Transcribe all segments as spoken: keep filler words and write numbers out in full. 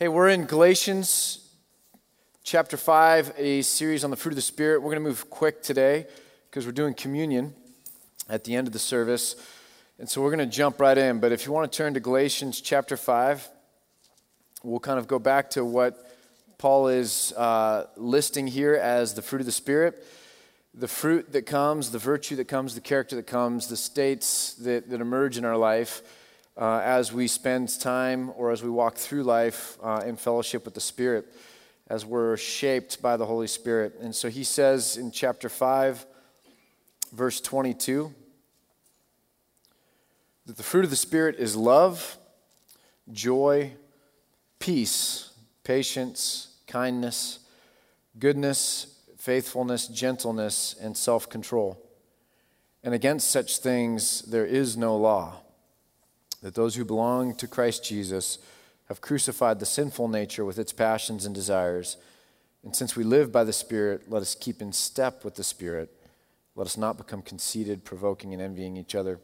Hey, we're in Galatians chapter five, a series on the fruit of the Spirit. We're going to move quick today because we're doing communion at the end of the service. And so we're going to jump right in. But if you want to turn to Galatians chapter five, we'll kind of go back to what Paul is uh, listing here as the fruit of the Spirit. The fruit that comes, the virtue that comes, the character that comes, the states that, that emerge in our life. Uh, as we spend time or as we walk through life uh, in fellowship with the Spirit, as we're shaped by the Holy Spirit. And so he says in chapter five, verse twenty-two, that the fruit of the Spirit is love, joy, peace, patience, kindness, goodness, faithfulness, gentleness, and self-control. And against such things there is no law. That those who belong to Christ Jesus have crucified the sinful nature with its passions and desires. And since we live by the Spirit, let us keep in step with the Spirit. Let us not become conceited, provoking, and envying each other.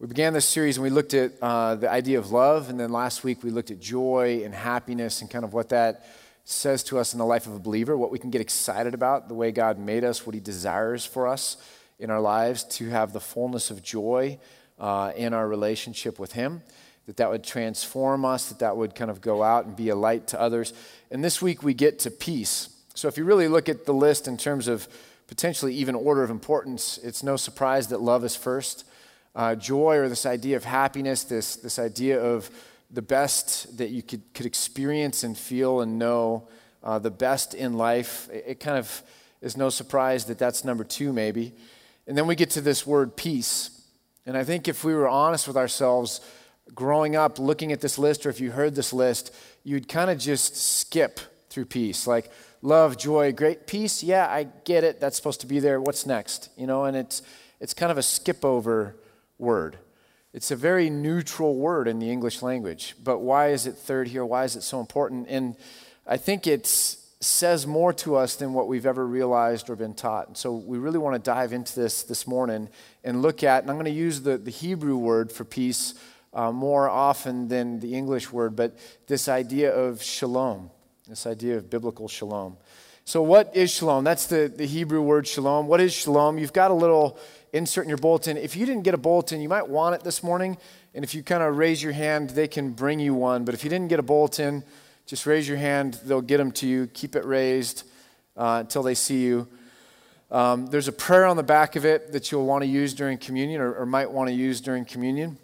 We began this series and we looked at uh, the idea of love. And then last week we looked at joy and happiness and kind of what that says to us in the life of a believer, what we can get excited about, the way God made us, what he desires for us in our lives to have the fullness of joy Uh, in our relationship with him, that that would transform us, that that would kind of go out and be a light to others. And this week we get to peace. So if you really look at the list in terms of potentially even order of importance, it's no surprise that love is first. Uh, joy, or this idea of happiness, this this idea of the best that you could, could experience and feel and know, uh, the best in life, it, it kind of is no surprise that that's number two maybe. And then we get to this word peace. And I think if we were honest with ourselves, growing up, looking at this list, or if you heard this list, you'd kind of just skip through peace. Like, love, joy, great peace, yeah, I get it, that's supposed to be there, what's next? You know, and it's it's kind of a skip-over word. It's a very neutral word in the English language, but why is it third here? Why is it so important? And I think it says more to us than what we've ever realized or been taught. And so we really want to dive into this this morning and look at, and I'm going to use the, the Hebrew word for peace uh, more often than the English word, but this idea of shalom, this idea of biblical shalom. So what is shalom? That's the, the Hebrew word shalom. What is shalom? You've got a little insert in your bulletin. If you didn't get a bulletin, you might want it this morning. And if you kind of raise your hand, they can bring you one. But if you didn't get a bulletin, just raise your hand. They'll get them to you. Keep it raised uh, until they see you. Um, there's a prayer on the back of it that you'll want to use during communion or, or might want to use during communion.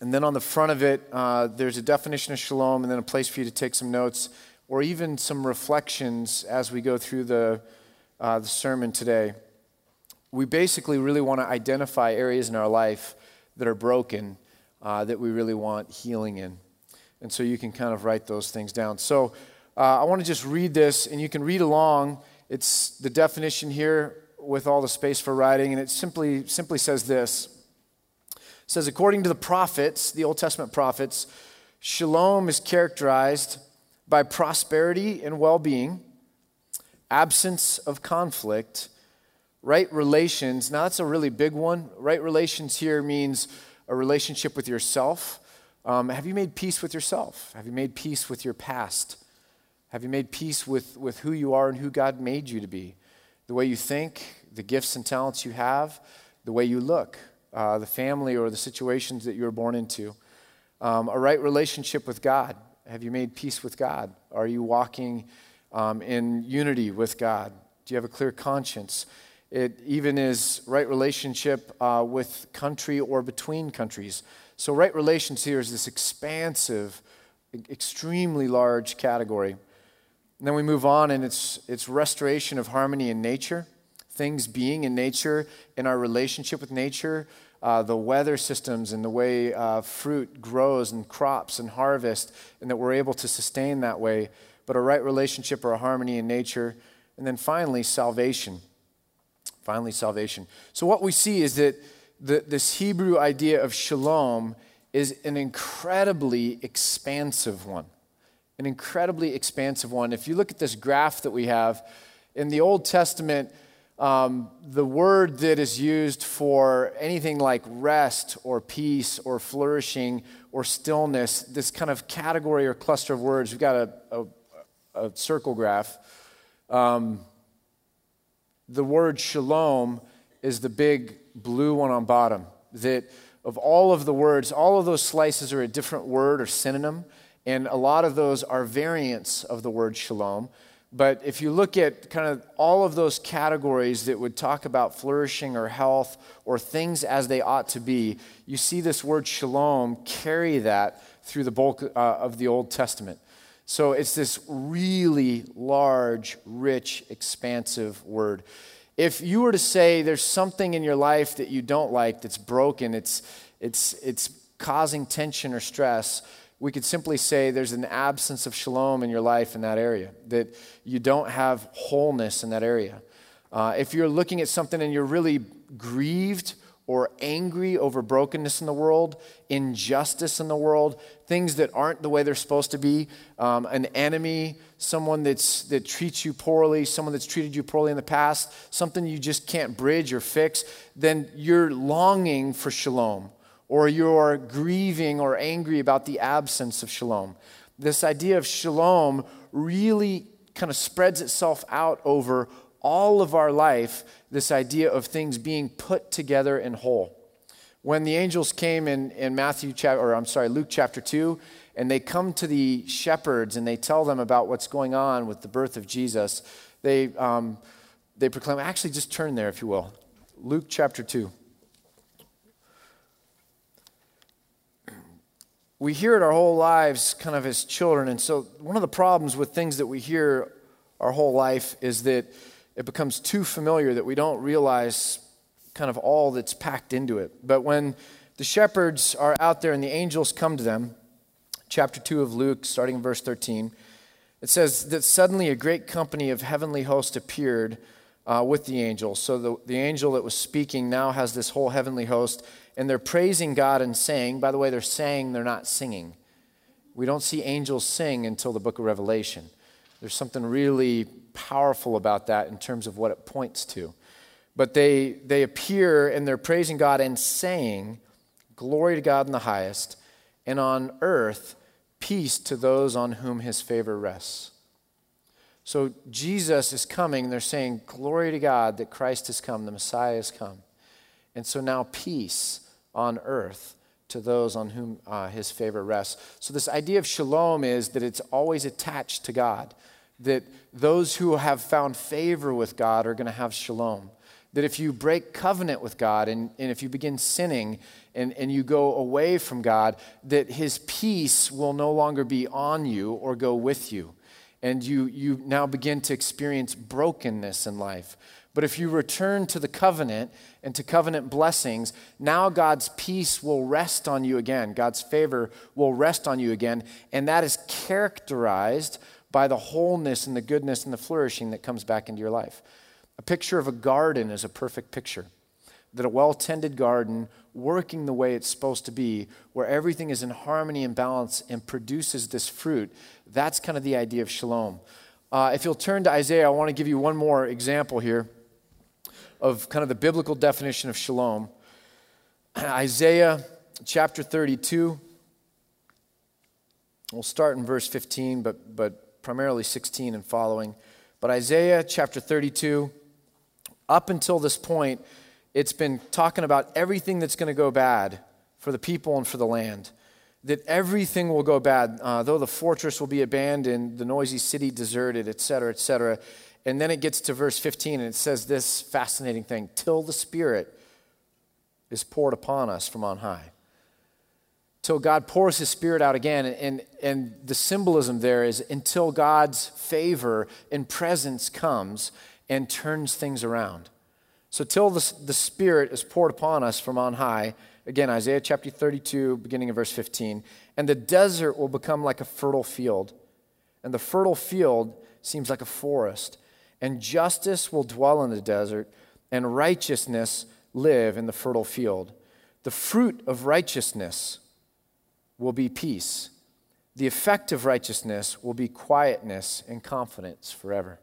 And then on the front of it, uh, there's a definition of shalom and then a place for you to take some notes or even some reflections as we go through the, uh, the sermon today. We basically really want to identify areas in our life that are broken, uh, that we really want healing in. And so you can kind of write those things down. So uh, I want to just read this, and you can read along. It's the definition here with all the space for writing, and it simply simply says this. It says, according to the prophets, the Old Testament prophets, shalom is characterized by prosperity and well-being, absence of conflict, right relations. Now, that's a really big one. Right relations here means a relationship with yourself. Um, have you made peace with yourself? Have you made peace with your past? Have you made peace with, with who you are and who God made you to be? The way you think, the gifts and talents you have, the way you look, uh, the family or the situations that you were born into. Um, a right relationship with God. Have you made peace with God? Are you walking um, in unity with God? Do you have a clear conscience? It even is right relationship uh, with country or between countries. So right relations here is this expansive, extremely large category. And then we move on, and it's it's restoration of harmony in nature, things being in nature, in our relationship with nature, uh, the weather systems and the way uh, fruit grows and crops and harvest, and that we're able to sustain that way, but a right relationship or a harmony in nature. And then finally, salvation. Finally, salvation. So what we see is that The, this Hebrew idea of shalom is an incredibly expansive one, an incredibly expansive one. If you look at this graph that we have, in the Old Testament, Um, the word that is used for anything like rest or peace or flourishing or stillness, this kind of category or cluster of words, we've got a, a, a circle graph. Um, the word shalom is the big blue one on bottom, that of all of the words, all of those slices are a different word or synonym, and a lot of those are variants of the word shalom. But if you look at kind of all of those categories that would talk about flourishing or health or things as they ought to be, you see this word shalom carry that through the bulk uh, of the Old Testament. So it's this really large, rich, expansive word. If you were to say there's something in your life that you don't like, that's broken, it's it's it's causing tension or stress, we could simply say there's an absence of shalom in your life in that area, that you don't have wholeness in that area. Uh, if you're looking at something and you're really grieved or angry over brokenness in the world, injustice in the world, things that aren't the way they're supposed to be, um, an enemy, someone that's that treats you poorly, someone that's treated you poorly in the past, something you just can't bridge or fix, then you're longing for shalom, or you're grieving or angry about the absence of shalom. This idea of shalom really kind of spreads itself out over all of our life, this idea of things being put together and whole. When the angels came in, in Matthew chapter, or I'm sorry, Luke chapter two, and they come to the shepherds and they tell them about what's going on with the birth of Jesus, they um, they proclaim, actually just turn there if you will, Luke chapter two. We hear it our whole lives kind of as children, and so one of the problems with things that we hear our whole life is that it becomes too familiar that we don't realize kind of all that's packed into it. But when the shepherds are out there and the angels come to them, chapter two of Luke, starting in verse thirteen, it says that suddenly a great company of heavenly hosts appeared uh, with the angels. So the, the angel that was speaking now has this whole heavenly host, and they're praising God and saying, by the way, they're saying, they're not singing. We don't see angels sing until the book of Revelation. There's something really powerful about that in terms of what it points to. But they, they appear and they're praising God and saying, glory to God in the highest, and on earth, peace to those on whom his favor rests. So Jesus is coming. They're saying, glory to God that Christ has come, the Messiah has come. And so now peace on earth to those on whom uh, his favor rests. So this idea of shalom is that it's always attached to God, that those who have found favor with God are going to have shalom, that if you break covenant with God and, and if you begin sinning and, and you go away from God, that his peace will no longer be on you or go with you, and you, you now begin to experience brokenness in life. But if you return to the covenant and to covenant blessings, now God's peace will rest on you again. God's favor will rest on you again. And that is characterized by the wholeness and the goodness and the flourishing that comes back into your life. A picture of a garden is a perfect picture. That a well-tended garden working the way it's supposed to be, where everything is in harmony and balance and produces this fruit, that's kind of the idea of shalom. Uh, if you'll turn to Isaiah, I want to give you one more example here of kind of the biblical definition of shalom. Isaiah chapter thirty-two, we'll start in verse fifteen, but, but primarily sixteen and following. But Isaiah chapter thirty-two, up until this point, it's been talking about everything that's going to go bad for the people and for the land, that everything will go bad, uh, though the fortress will be abandoned, the noisy city deserted, et cetera, et cetera. And then it gets to verse fifteen, and it says this fascinating thing, till the Spirit is poured upon us from on high. Till God pours his Spirit out again, and, and the symbolism there is until God's favor and presence comes and turns things around. So till the, the Spirit is poured upon us from on high, again, Isaiah chapter thirty-two, beginning in verse fifteen, and the desert will become like a fertile field, and the fertile field seems like a forest. And justice will dwell in the desert, and righteousness live in the fertile field. The fruit of righteousness will be peace. The effect of righteousness will be quietness and confidence forever.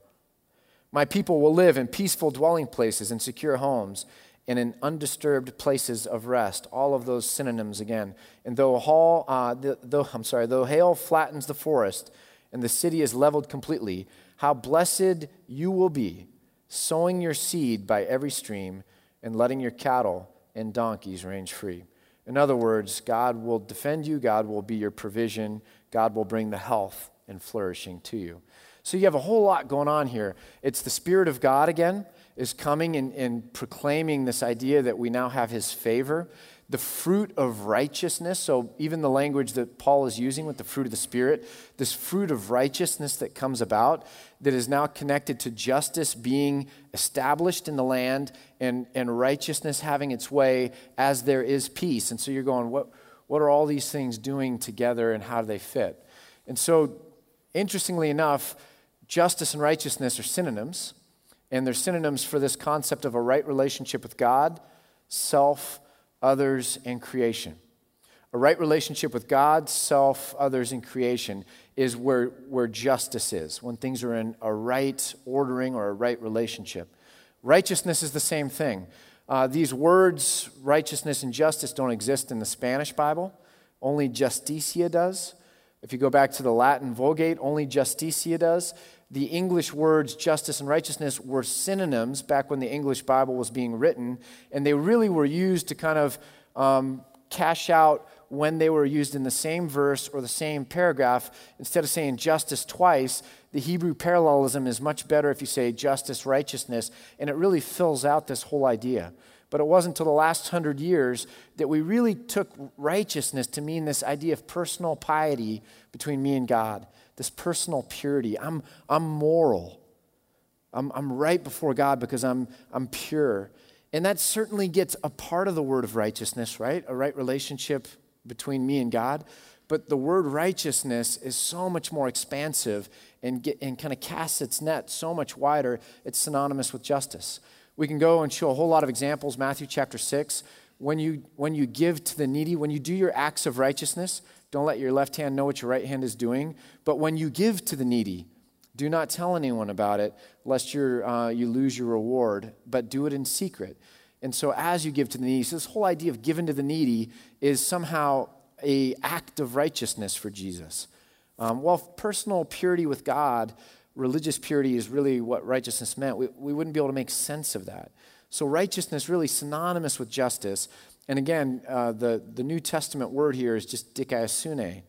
My people will live in peaceful dwelling places and secure homes and in undisturbed places of rest. All of those synonyms again. And though hail, uh, though I'm sorry, though hail flattens the forest and the city is leveled completely, how blessed you will be, sowing your seed by every stream and letting your cattle and donkeys range free. In other words, God will defend you. God will be your provision. God will bring the health and flourishing to you. So you have a whole lot going on here. It's the Spirit of God again is coming and, and proclaiming this idea that we now have his favor. The fruit of righteousness, so even the language that Paul is using with the fruit of the Spirit, this fruit of righteousness that comes about that is now connected to justice being established in the land and, and righteousness having its way as there is peace. And so you're going, what, what are all these things doing together and how do they fit? And so interestingly enough, justice and righteousness are synonyms, and they're synonyms for this concept of a right relationship with God, self, others, and creation. A right relationship with God, self, others, and creation is where, where justice is, when things are in a right ordering or a right relationship. Righteousness is the same thing. Uh, these words, righteousness and justice, don't exist in the Spanish Bible. Only justicia does. If you go back to the Latin Vulgate, only justicia does. The English words justice and righteousness were synonyms back when the English Bible was being written, and they really were used to kind of um, cash out when they were used in the same verse or the same paragraph. Instead of saying justice twice, the Hebrew parallelism is much better if you say justice, righteousness, and it really fills out this whole idea. But it wasn't until the last hundred years that we really took righteousness to mean this idea of personal piety between me and God, this personal purity. I'm, I'm moral. I'm, I'm right before God because I'm, I'm pure. And that certainly gets a part of the word of righteousness, right? A right relationship between me and God. But the word righteousness is so much more expansive and, get, and kind of casts its net so much wider, it's synonymous with justice. We can go and show a whole lot of examples. Matthew chapter six, when you when you give to the needy, when you do your acts of righteousness, don't let your left hand know what your right hand is doing. But when you give to the needy, do not tell anyone about it, lest you're, uh, you lose your reward, but do it in secret. And so as you give to the needy, so this whole idea of giving to the needy is somehow an act of righteousness for Jesus. Um, while personal purity with God, religious purity is really what righteousness meant. We, we wouldn't be able to make sense of that. So righteousness really synonymous with justice. And again, uh, the, the New Testament word here is just dikaiosune,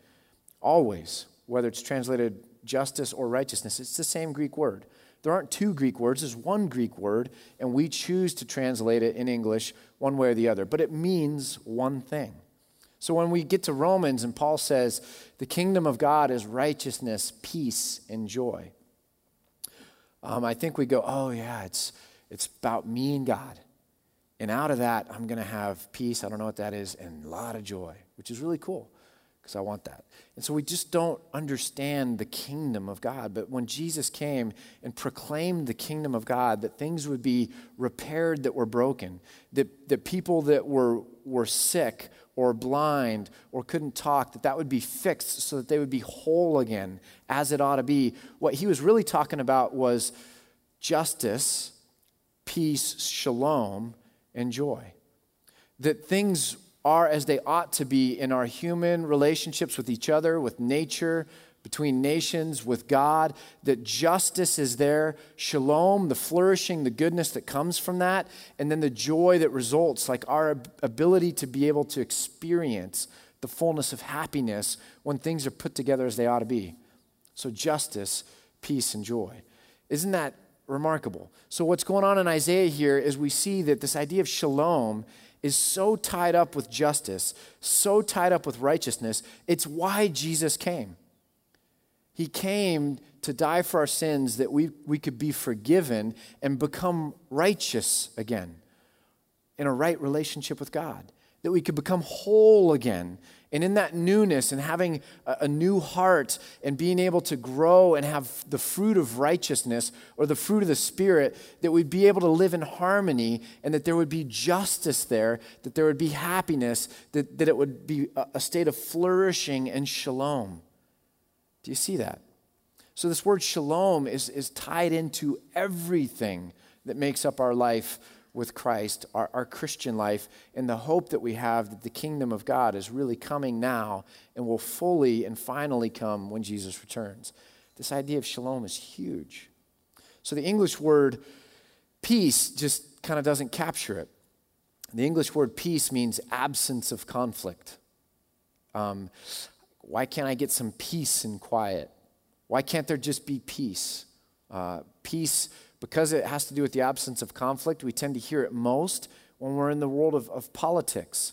always, whether it's translated justice or righteousness. It's the same Greek word. There aren't two Greek words. There's one Greek word, and we choose to translate it in English one way or the other. But it means one thing. So when we get to Romans and Paul says, the kingdom of God is righteousness, peace, and joy. Um, I think we go, oh, yeah, it's it's about me and God. And out of that, I'm going to have peace. I don't know what that is. And a lot of joy, which is really cool because I want that. And so we just don't understand the kingdom of God. But when Jesus came and proclaimed the kingdom of God, that things would be repaired that were broken, that, that people that were were sick or blind or couldn't talk, that that would be fixed so that they would be whole again, as it ought to be. What he was really talking about was justice, peace, shalom, and joy. That things are as they ought to be in our human relationships with each other, with nature, between nations, with God, that justice is there, shalom, the flourishing, the goodness that comes from that, and then the joy that results, like our ability to be able to experience the fullness of happiness when things are put together as they ought to be. So justice, peace, and joy. Isn't that remarkable? So what's going on in Isaiah here is we see that this idea of shalom is so tied up with justice, so tied up with righteousness. It's why Jesus came. He came to die for our sins that we, we could be forgiven and become righteous again in a right relationship with God, that we could become whole again. And in that newness and having a, a new heart and being able to grow and have the fruit of righteousness or the fruit of the Spirit, that we'd be able to live in harmony and that there would be justice there, that there would be happiness, that, that it would be a, a state of flourishing and shalom. Do you see that? So this word shalom is, is tied into everything that makes up our life with Christ, our, our Christian life, and the hope that we have that the kingdom of God is really coming now and will fully and finally come when Jesus returns. This idea of shalom is huge. So the English word peace just kind of doesn't capture it. The English word peace means absence of conflict. Um, why can't I get some peace and quiet? Why can't there just be peace? Uh, peace, because it has to do with the absence of conflict, we tend to hear it most when we're in the world of, of politics,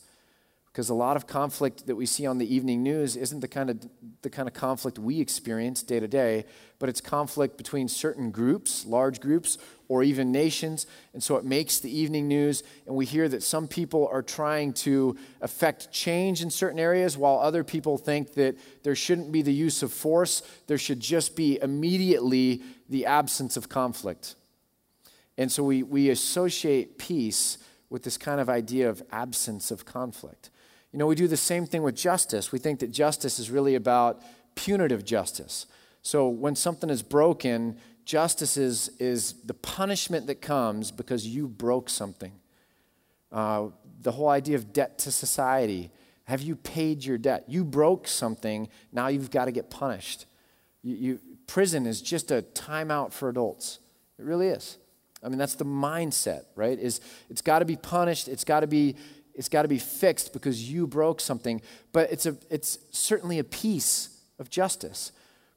because a lot of conflict that we see on the evening news isn't the kind of the kind of conflict we experience day to day, but it's conflict between certain groups, large groups, or even nations, and so it makes the evening news, and we hear that some people are trying to affect change in certain areas, while other people think that there shouldn't be the use of force, there should just be immediately the absence of conflict. And so we, we associate peace with this kind of idea of absence of conflict. You know, we do the same thing with justice. We think that justice is really about punitive justice. So when something is broken, justice is, is the punishment that comes because you broke something. Uh, the whole idea of debt to society. Have you paid your debt? You broke something, now you've got to get punished. You, you, prison is just a timeout for adults. It really is. I mean, that's the mindset, right? Is it's got to be punished, it's got to be it's got to be fixed because you broke something. But it's a it's certainly a piece of justice.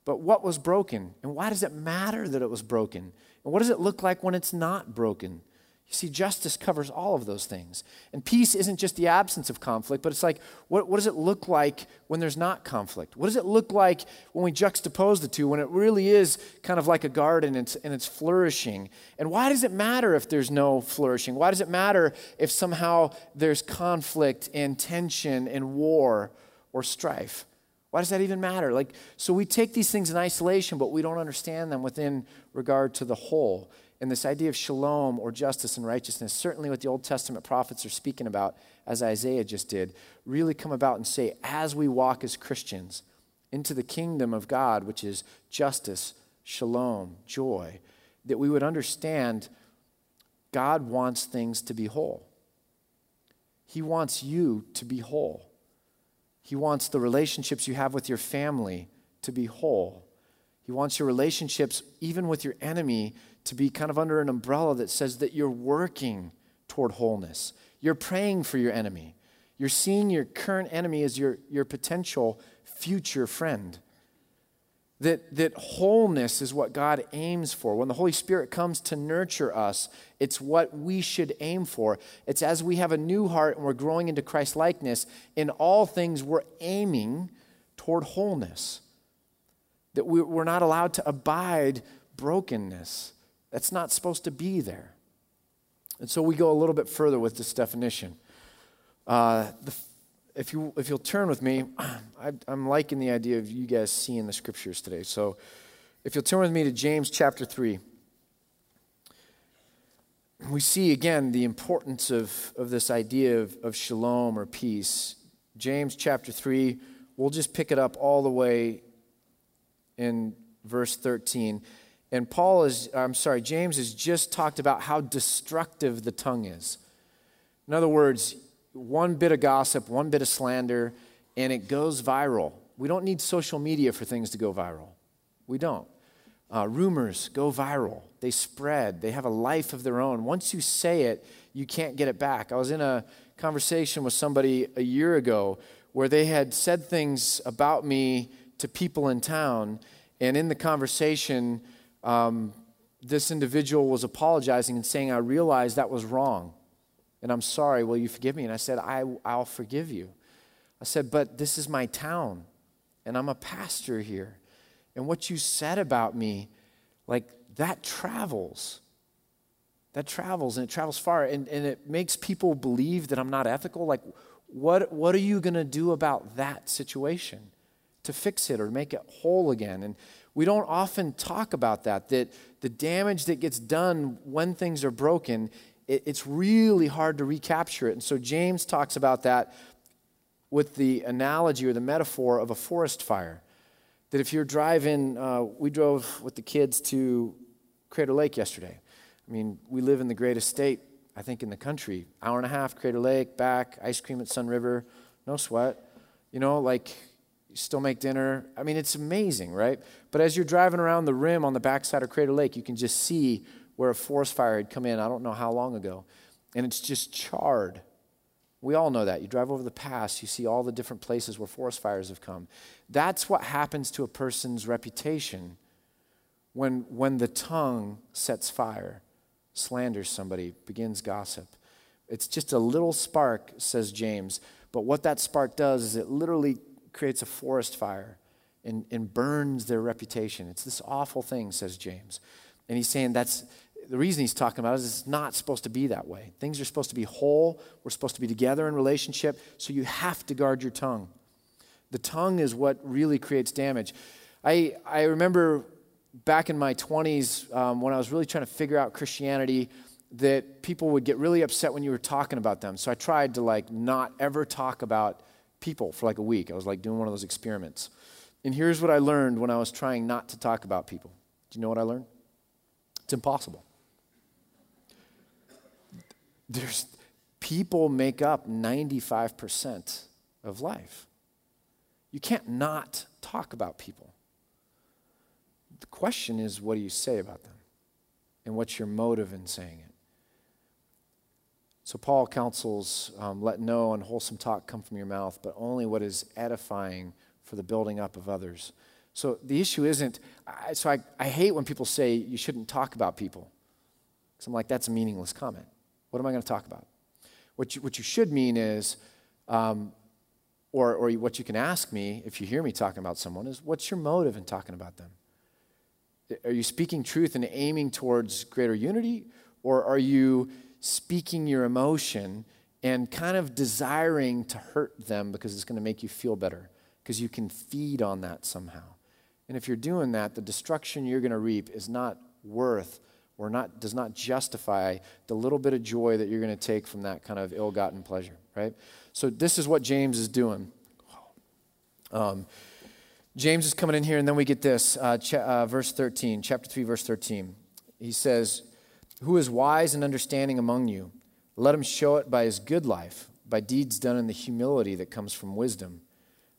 But what was broken? And why does it matter that it was broken? And what does it look like when it's not broken? You see, justice covers all of those things. And peace isn't just the absence of conflict, but it's like, what, what does it look like when there's not conflict? What does it look like when we juxtapose the two, when it really is kind of like a garden and it's, and it's flourishing? And why does it matter if there's no flourishing? Why does it matter if somehow there's conflict and tension and war or strife? Why does that even matter? Like, so we take these things in isolation, but we don't understand them within regard to the whole. And this idea of shalom or justice and righteousness, certainly what the Old Testament prophets are speaking about, as Isaiah just did, really come about and say, as we walk as Christians into the kingdom of God, which is justice, shalom, joy, that we would understand God wants things to be whole. He wants you to be whole. He wants the relationships you have with your family to be whole. He wants your relationships, even with your enemy, to be kind of under an umbrella that says that you're working toward wholeness. You're praying for your enemy. You're seeing your current enemy as your, your potential future friend. That, that wholeness is what God aims for. When the Holy Spirit comes to nurture us, it's what we should aim for. It's as we have a new heart and we're growing into Christ's likeness, in all things we're aiming toward wholeness. That we, we're not allowed to abide brokenness. That's not supposed to be there. And so we go a little bit further with this definition. Uh, the If, you, if you'll turn with me, I, I'm liking the idea of you guys seeing the scriptures today. So if you'll turn with me to James chapter three, we see again the importance of, of this idea of, of shalom or peace. James chapter three, we'll just pick it up all the way in verse thirteen. And Paul is, I'm sorry, James has just talked about how destructive the tongue is. In other words, one bit of gossip, one bit of slander, and it goes viral. We don't need social media for things to go viral. We don't. Uh, rumors go viral. They spread. They have a life of their own. Once you say it, you can't get it back. I was in a conversation with somebody a year ago where they had said things about me to people in town, and in the conversation, um, this individual was apologizing and saying, I realized that was wrong. And I'm sorry, will you forgive me? And I said, I, I'll forgive you. I said, but this is my town, and I'm a pastor here. And what you said about me, like, that travels. That travels, and it travels far. And, and it makes people believe that I'm not ethical. Like, what, what are you going to do about that situation to fix it or make it whole again? And we don't often talk about that, that the damage that gets done when things are broken, it's really hard to recapture it. And so James talks about that with the analogy or the metaphor of a forest fire. that if you're driving, uh, we drove with the kids to Crater Lake yesterday. I mean, we live in the greatest state, I think, in the country. Hour and a half, Crater Lake, back, ice cream at Sun River, no sweat. You know, like, you still make dinner. I mean, it's amazing, right? But as you're driving around the rim on the backside of Crater Lake, you can just see where a forest fire had come in, I don't know how long ago, and it's just charred. We all know that. You drive over the pass, you see all the different places where forest fires have come. That's what happens to a person's reputation when, when the tongue sets fire, slanders somebody, begins gossip. It's just a little spark, says James, but what that spark does is it literally creates a forest fire and, and burns their reputation. It's this awful thing, says James. And he's saying that's the reason he's talking about is it's not supposed to be that way. Things are supposed to be whole. We're supposed to be together in relationship. So you have to guard your tongue. The tongue is what really creates damage. I I remember back in my twenties um, when I was really trying to figure out Christianity, that people would get really upset when you were talking about them. So I tried to like not ever talk about people for like a week. I was like doing one of those experiments. And here's what I learned when I was trying not to talk about people. Do you know what I learned? It's impossible. There's people make up ninety-five percent of life. You can't not talk about people. The question is, what do you say about them? And what's your motive in saying it? So Paul counsels, um, let no unwholesome talk come from your mouth, but only what is edifying for the building up of others. So the issue isn't, I, so I, I hate when people say you shouldn't talk about people. Because I'm like, that's a meaningless comment. What am I going to talk about? What you, what you should mean is, um, or, or what you can ask me if you hear me talking about someone is, what's your motive in talking about them? Are you speaking truth and aiming towards greater unity? Or are you speaking your emotion and kind of desiring to hurt them because it's going to make you feel better? Because you can feed on that somehow. And if you're doing that, the destruction you're going to reap is not worth or not does not justify the little bit of joy that you're going to take from that kind of ill-gotten pleasure, right? So this is what James is doing. Um, James is coming in here, and then we get this, uh, ch- uh, verse thirteen, chapter three, verse thirteen. He says, "Who is wise and understanding among you? Let him show it by his good life, by deeds done in the humility that comes from wisdom.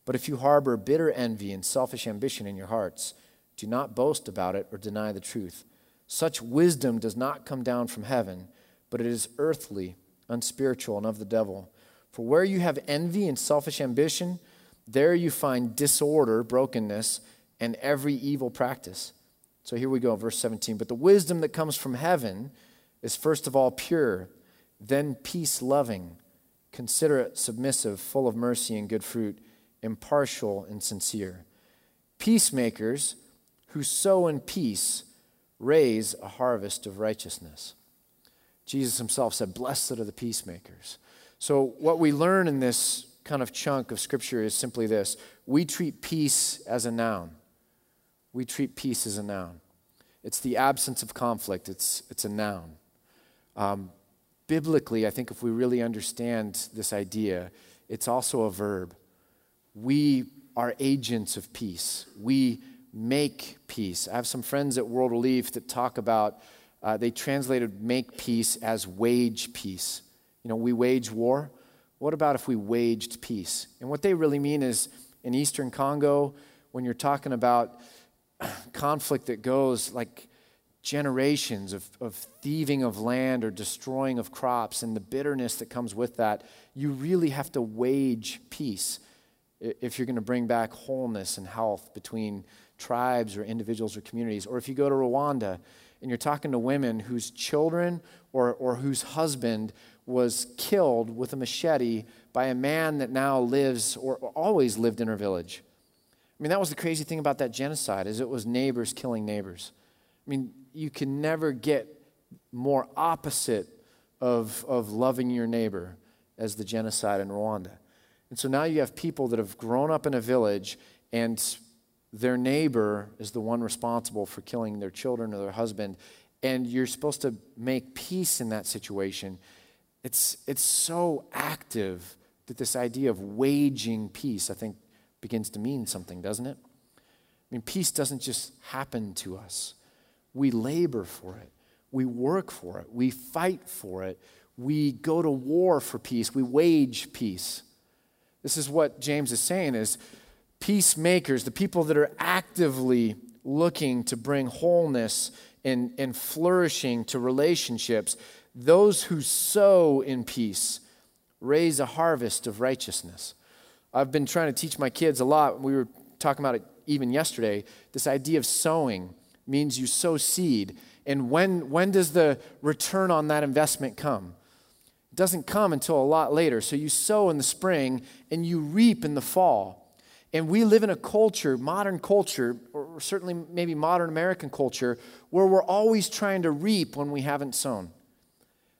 But if you harbor bitter envy and selfish ambition in your hearts, do not boast about it or deny the truth. Such wisdom does not come down from heaven, but it is earthly, unspiritual, and of the devil. For where you have envy and selfish ambition, there you find disorder, brokenness, and every evil practice." So here we go, verse seventeen. "But the wisdom that comes from heaven is first of all pure, then peace-loving, considerate, submissive, full of mercy and good fruit, impartial and sincere. Peacemakers who sow in peace raise a harvest of righteousness." Jesus himself said, "Blessed are the peacemakers." So what we learn in this kind of chunk of Scripture is simply this. We treat peace as a noun. We treat peace as a noun. It's the absence of conflict. It's, it's a noun. Um, biblically, I think if we really understand this idea, it's also a verb. We are agents of peace. We make peace. I have some friends at World Relief that talk about, uh, they translated make peace as wage peace. You know, we wage war. What about if we waged peace? And what they really mean is in Eastern Congo, when you're talking about conflict that goes like generations of, of thieving of land or destroying of crops and the bitterness that comes with that, you really have to wage peace if you're going to bring back wholeness and health between tribes or individuals or communities. Or if you go to Rwanda and you're talking to women whose children or, or whose husband was killed with a machete by a man that now lives or always lived in her village. I mean, that was the crazy thing about that genocide, is it was neighbors killing neighbors. I mean, you can never get more opposite of, of loving your neighbor as the genocide in Rwanda. And so now you have people that have grown up in a village and their neighbor is the one responsible for killing their children or their husband, and you're supposed to make peace in that situation. It's, it's so active that this idea of waging peace, I think, begins to mean something, doesn't it? I mean, peace doesn't just happen to us. We labor for it. We work for it. We fight for it. We go to war for peace. We wage peace. This is what James is saying is peacemakers, the people that are actively looking to bring wholeness and, and flourishing to relationships, those who sow in peace raise a harvest of righteousness. I've been trying to teach my kids a lot. We were talking about it even yesterday. This idea of sowing means you sow seed. And when when does the return on that investment come? It doesn't come until a lot later. So you sow in the spring and you reap in the fall. And we live in a culture, modern culture, or certainly maybe modern American culture, where we're always trying to reap when we haven't sown.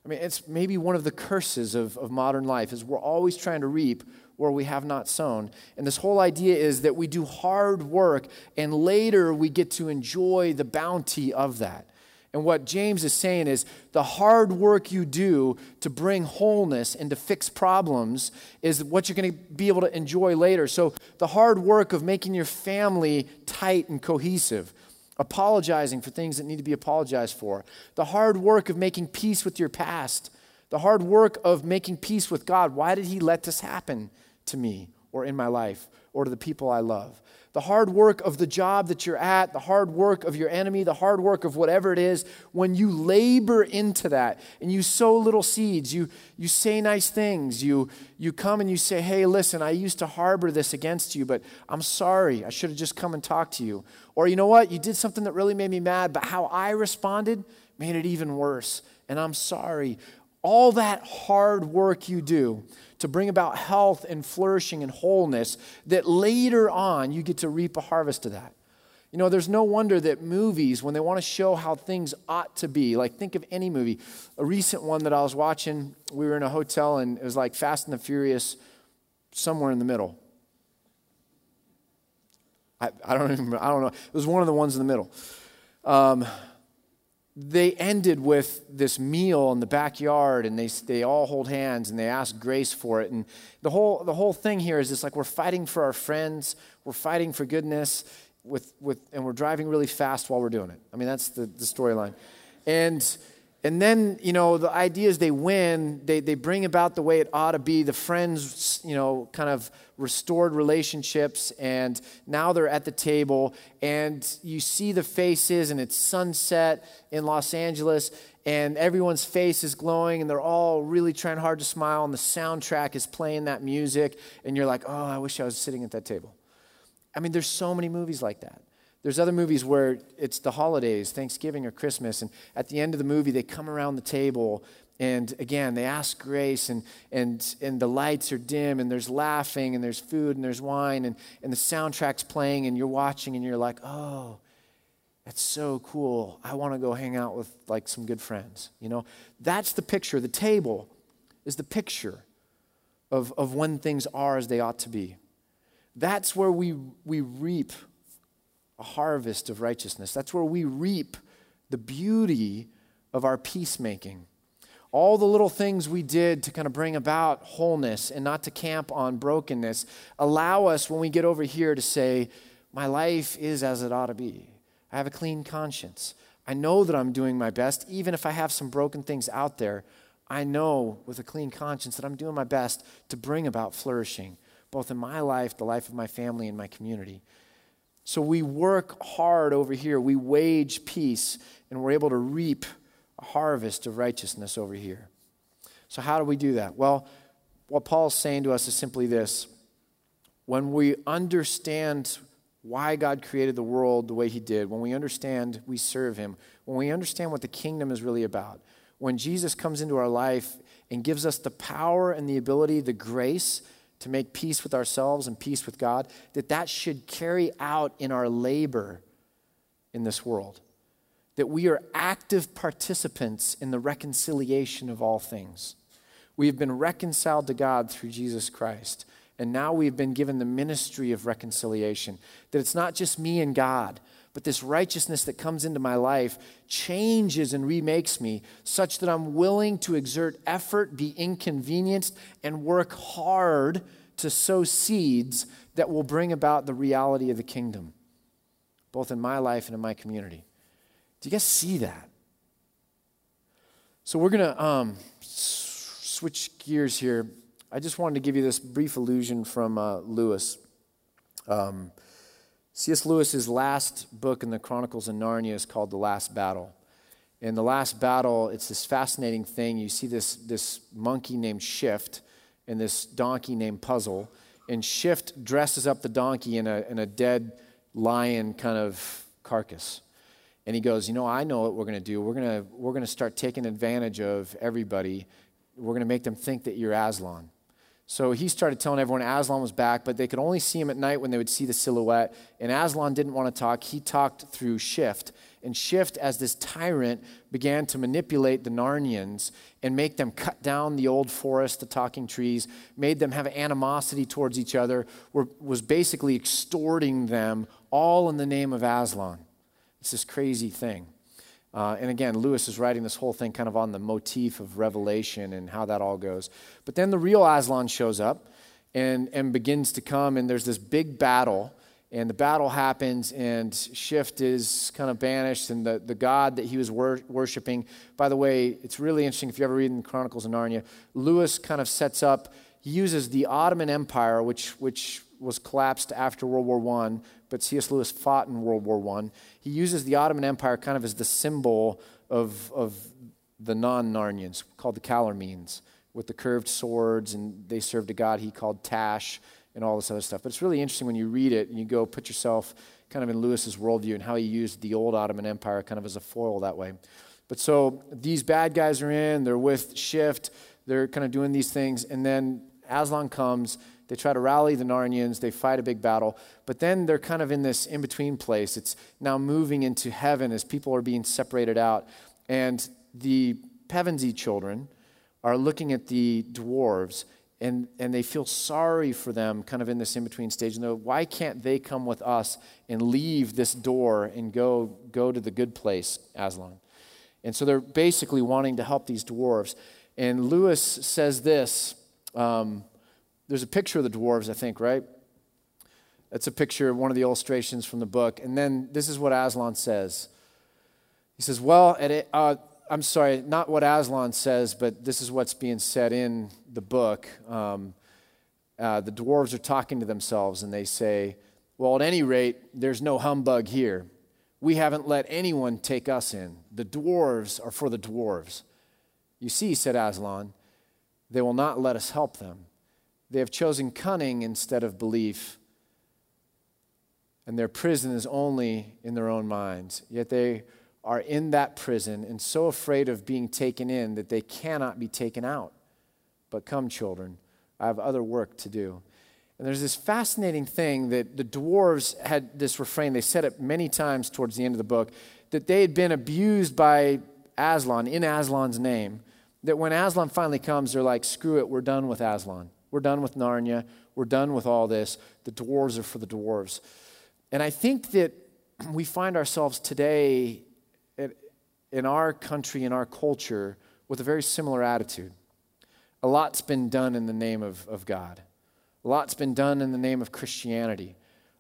I mean, it's maybe one of the curses of, of modern life is we're always trying to reap where we have not sown. And this whole idea is that we do hard work and later we get to enjoy the bounty of that. And what James is saying is the hard work you do to bring wholeness and to fix problems is what you're going to be able to enjoy later. So the hard work of making your family tight and cohesive, apologizing for things that need to be apologized for, the hard work of making peace with your past, the hard work of making peace with God. Why did he let this happen to me or in my life or to the people I love? The hard work of the job that you're at, the hard work of your enemy, the hard work of whatever it is, when you labor into that and you sow little seeds, you you say nice things, you you come and you say, hey, listen, I used to harbor this against you, but I'm sorry, I should have just come and talked to you. Or you know what, you did something that really made me mad, but how I responded made it even worse, and I'm sorry. All that hard work you do to bring about health and flourishing and wholeness, that later on you get to reap a harvest of that. You know, there's no wonder that movies, when they want to show how things ought to be, like think of any movie. A recent one that I was watching, we were in a hotel and it was like Fast and the Furious, somewhere in the middle. I, I don't even, I don't know. It was one of the ones in the middle. Um... They ended with this meal in the backyard, and they they all hold hands, and they ask grace for it. And the whole the whole thing here is it's like we're fighting for our friends, we're fighting for goodness, with with and we're driving really fast while we're doing it. I mean, that's the, the storyline. And and then, you know, the idea is they win, they they bring about the way it ought to be, the friends, you know, kind of restored relationships, and now they're at the table, and you see the faces, and it's sunset in Los Angeles, and everyone's face is glowing, and they're all really trying hard to smile, and the soundtrack is playing that music, and you're like, oh, I wish I was sitting at that table. I mean, there's so many movies like that. There's other movies where it's the holidays, Thanksgiving or Christmas, and at the end of the movie, they come around the table, and again, they ask grace, and and and the lights are dim, and there's laughing, and there's food, and there's wine, and, and the soundtrack's playing, and you're watching, and you're like, oh, that's so cool. I want to go hang out with, like, some good friends, you know? That's the picture. The table is the picture of, of when things are as they ought to be. That's where we we reap a harvest of righteousness. That's where we reap the beauty of our peacemaking. All the little things we did to kind of bring about wholeness and not to camp on brokenness allow us when we get over here to say, my life is as it ought to be. I have a clean conscience. I know that I'm doing my best. Even if I have some broken things out there, I know with a clean conscience that I'm doing my best to bring about flourishing, both in my life, the life of my family, and my community. So we work hard over here. We wage peace, and we're able to reap harvest of righteousness over here. So how do we do that? Well, what Paul's saying to us is simply this. When we understand why God created the world the way he did, when we understand we serve him, when we understand what the kingdom is really about, when Jesus comes into our life and gives us the power and the ability, the grace to make peace with ourselves and peace with God, that that should carry out in our labor in this world. That we are active participants in the reconciliation of all things. We have been reconciled to God through Jesus Christ, and now we've been given the ministry of reconciliation. That it's not just me and God, but this righteousness that comes into my life changes and remakes me such that I'm willing to exert effort, be inconvenienced, and work hard to sow seeds that will bring about the reality of the kingdom. both in my life and in my community. Do you guys see that? So we're going to um, switch gears here. I just wanted to give you this brief allusion from uh, Lewis. Um, C S Lewis's last book in the Chronicles of Narnia is called The Last Battle. In The Last Battle, it's this fascinating thing. You see this, this monkey named Shift and this donkey named Puzzle. And Shift dresses up the donkey in a, in a dead lion kind of carcass. And he goes, you know, I know what we're going to do. We're going to we're going to start taking advantage of everybody. We're going to make them think that you're Aslan. So he started telling everyone Aslan was back, but they could only see him at night when they would see the silhouette. And Aslan didn't want to talk. He talked through Shift. And Shift, as this tyrant, began to manipulate the Narnians and make them cut down the old forest, the talking trees, made them have animosity towards each other, were, was basically extorting them all in the name of Aslan. It's this crazy thing. Uh, and again, Lewis is writing this whole thing kind of on the motif of Revelation and how that all goes. But then the real Aslan shows up and, and begins to come, and there's this big battle, and the battle happens, and Shift is kind of banished, and the, the god that he was wor- worshiping, by the way, it's really interesting if you ever read in the Chronicles of Narnia, Lewis kind of sets up, he uses the Ottoman Empire, which which was collapsed after World War One, but C S Lewis fought in World War One. He uses the Ottoman Empire kind of as the symbol of, of the non-Narnians, called the Calormenes, with the curved swords, and they served a god he called Tash, and all this other stuff. But it's really interesting when you read it, and you go put yourself kind of in Lewis's worldview and how he used the old Ottoman Empire kind of as a foil that way. But so these bad guys are in, they're with Shift, they're kind of doing these things, and then Aslan comes. They try to rally the Narnians. They fight a big battle. But then they're kind of in this in-between place. It's now moving into heaven as people are being separated out. And the Pevensey children are looking at the dwarves, and, and they feel sorry for them kind of in this in-between stage. And they're like, why can't they come with us and leave this door and go, go to the good place, Aslan? And so they're basically wanting to help these dwarves. And Lewis says this. Um, There's a picture of the dwarves, I think, right? That's a picture of one of the illustrations from the book. And then this is what Aslan says. He says, well, at it, uh, I'm sorry, not what Aslan says, but this is what's being said in the book. Um, uh, the dwarves are talking to themselves, and they say, well, at any rate, there's no humbug here. We haven't let anyone take us in. The dwarves are for the dwarves. You see, said Aslan, they will not let us help them. They have chosen cunning instead of belief, and their prison is only in their own minds. Yet they are in that prison and so afraid of being taken in that they cannot be taken out. But come, children, I have other work to do. And there's this fascinating thing that the dwarves had this refrain. They said it many times towards the end of the book, that they had been abused by Aslan, in Aslan's name, that when Aslan finally comes, they're like, screw it, we're done with Aslan. We're done with Narnia. We're done with all this. The dwarves are for the dwarves. And I think that we find ourselves today in our country, in our culture, with a very similar attitude. A lot's been done in the name of, of God. A lot's been done in the name of Christianity.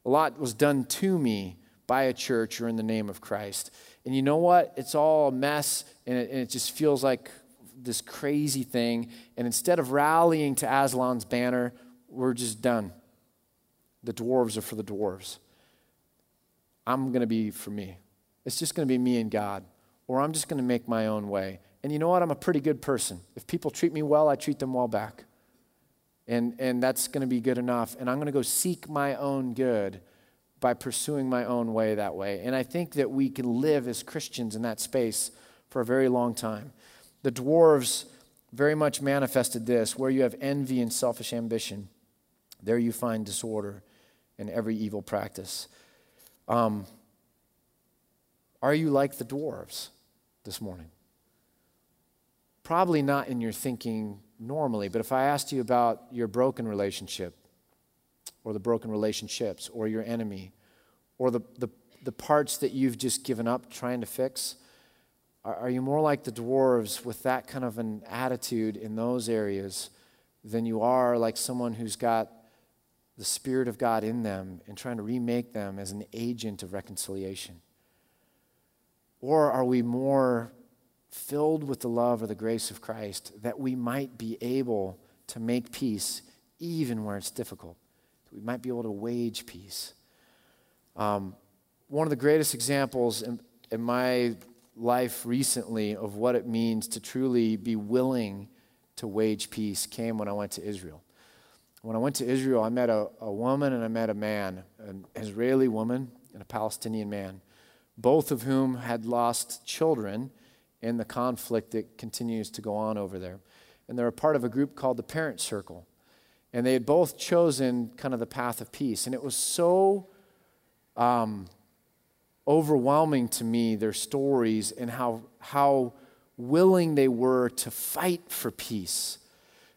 A lot was done to me by a church or in the name of Christ. And you know what? It's all a mess, and it, and it just feels like this crazy thing, and instead of rallying to Aslan's banner, we're just done. The dwarves are for the dwarves. I'm going to be for me. It's just going to be me and God, or I'm just going to make my own way. And you know what? I'm a pretty good person. If people treat me well, I treat them well back. And, and that's going to be good enough, and I'm going to go seek my own good by pursuing my own way that way. And I think that we can live as Christians in that space for a very long time. The dwarves very much manifested this, where you have envy and selfish ambition, there you find disorder and every evil practice. Um, are you like the dwarves this morning? Probably not in your thinking normally, but if I asked you about your broken relationship or the broken relationships or your enemy or the, the, the parts that you've just given up trying to fix, are you more like the dwarves with that kind of an attitude in those areas than you are like someone who's got the Spirit of God in them and trying to remake them as an agent of reconciliation? Or are we more filled with the love or the grace of Christ that we might be able to make peace even where it's difficult? We might be able to wage peace. Um, one of the greatest examples in, in my life recently of what it means to truly be willing to wage peace came when I went to Israel. When I went to Israel, I met a, a woman and I met a man, an Israeli woman and a Palestinian man, both of whom had lost children in the conflict that continues to go on over there. And they're a part of a group called the Parent Circle. And they had both chosen kind of the path of peace. And it was so um, overwhelming to me, their stories and how, how willing they were to fight for peace,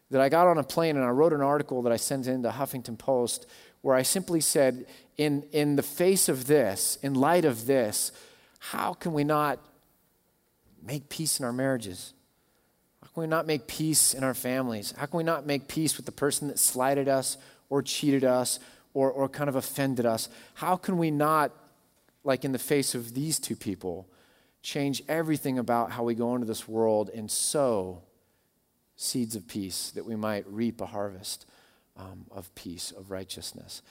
that I got on a plane and I wrote an article that I sent in to Huffington Post where I simply said, in, in the face of this, in light of this, how can we not make peace in our marriages? How can we not make peace in our families? How can we not make peace with the person that slighted us or cheated us or, or kind of offended us? How can we not, like in the face of these two people, change everything about how we go into this world and sow seeds of peace that we might reap a harvest um, of peace, of righteousness?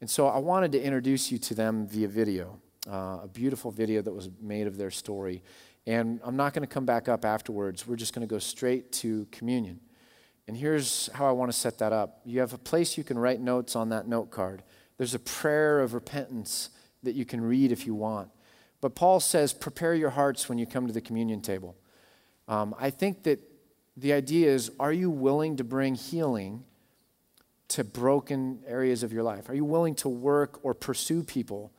And so I wanted to introduce you to them via video, uh, a beautiful video that was made of their story. And I'm not going to come back up afterwards. We're just going to go straight to communion. And here's how I want to set that up. You have a place you can write notes on that note card. There's a prayer of repentance that you can read if you want. But Paul says, prepare your hearts when you come to the communion table. Um, I think that the idea is, are you willing to bring healing to broken areas of your life? Are you willing to work or pursue people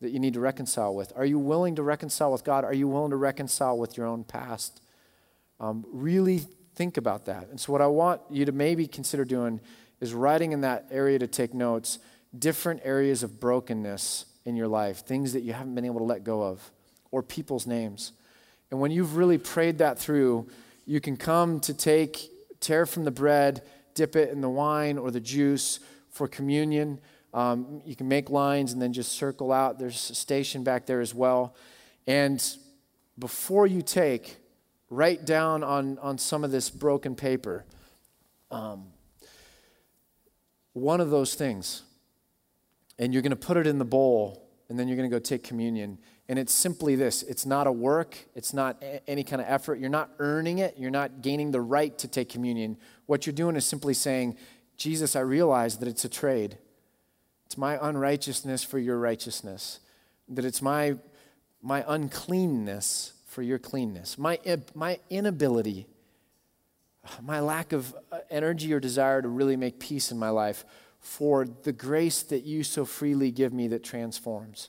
that you need to reconcile with? Are you willing to reconcile with God? Are you willing to reconcile with your own past? Um, really think about that. And so what I want you to maybe consider doing is writing in that area to take notes, different areas of brokenness in your life, things that you haven't been able to let go of, or people's names. And when you've really prayed that through, you can come to take, tear from the bread, dip it in the wine or the juice for communion. Um, you can make lines and then just circle out. There's a station back there as well. And before you take, write down on, on some of this broken paper um, one of those things. And you're going to put it in the bowl, and then you're going to go take communion. And it's simply this. It's not a work. It's not a- any kind of effort. You're not earning it. You're not gaining the right to take communion. What you're doing is simply saying, Jesus, I realize that it's a trade. It's my unrighteousness for your righteousness, that it's my my uncleanness for your cleanness, my my inability, my lack of energy or desire to really make peace in my life for the grace that you so freely give me that transforms.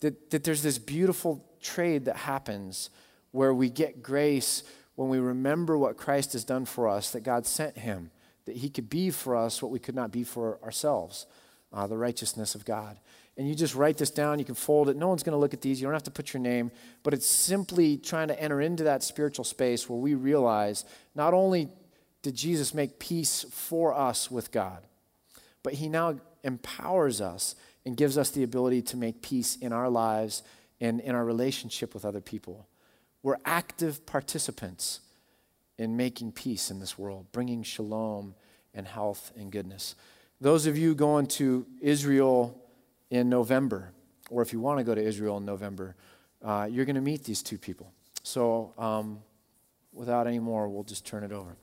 That, that there's this beautiful trade that happens where we get grace when we remember what Christ has done for us, that God sent him, that he could be for us what we could not be for ourselves. Uh, the righteousness of God. And you just write this down. You can fold it. No one's going to look at these. You don't have to put your name. But it's simply trying to enter into that spiritual space where we realize not only did Jesus make peace for us with God, but he now empowers us and gives us the ability to make peace in our lives and in our relationship with other people. We're active participants in making peace in this world, bringing shalom and health and goodness. Those of you going to Israel in November, or if you want to go to Israel in November, uh, you're going to meet these two people. So um, without any more, we'll just turn it over.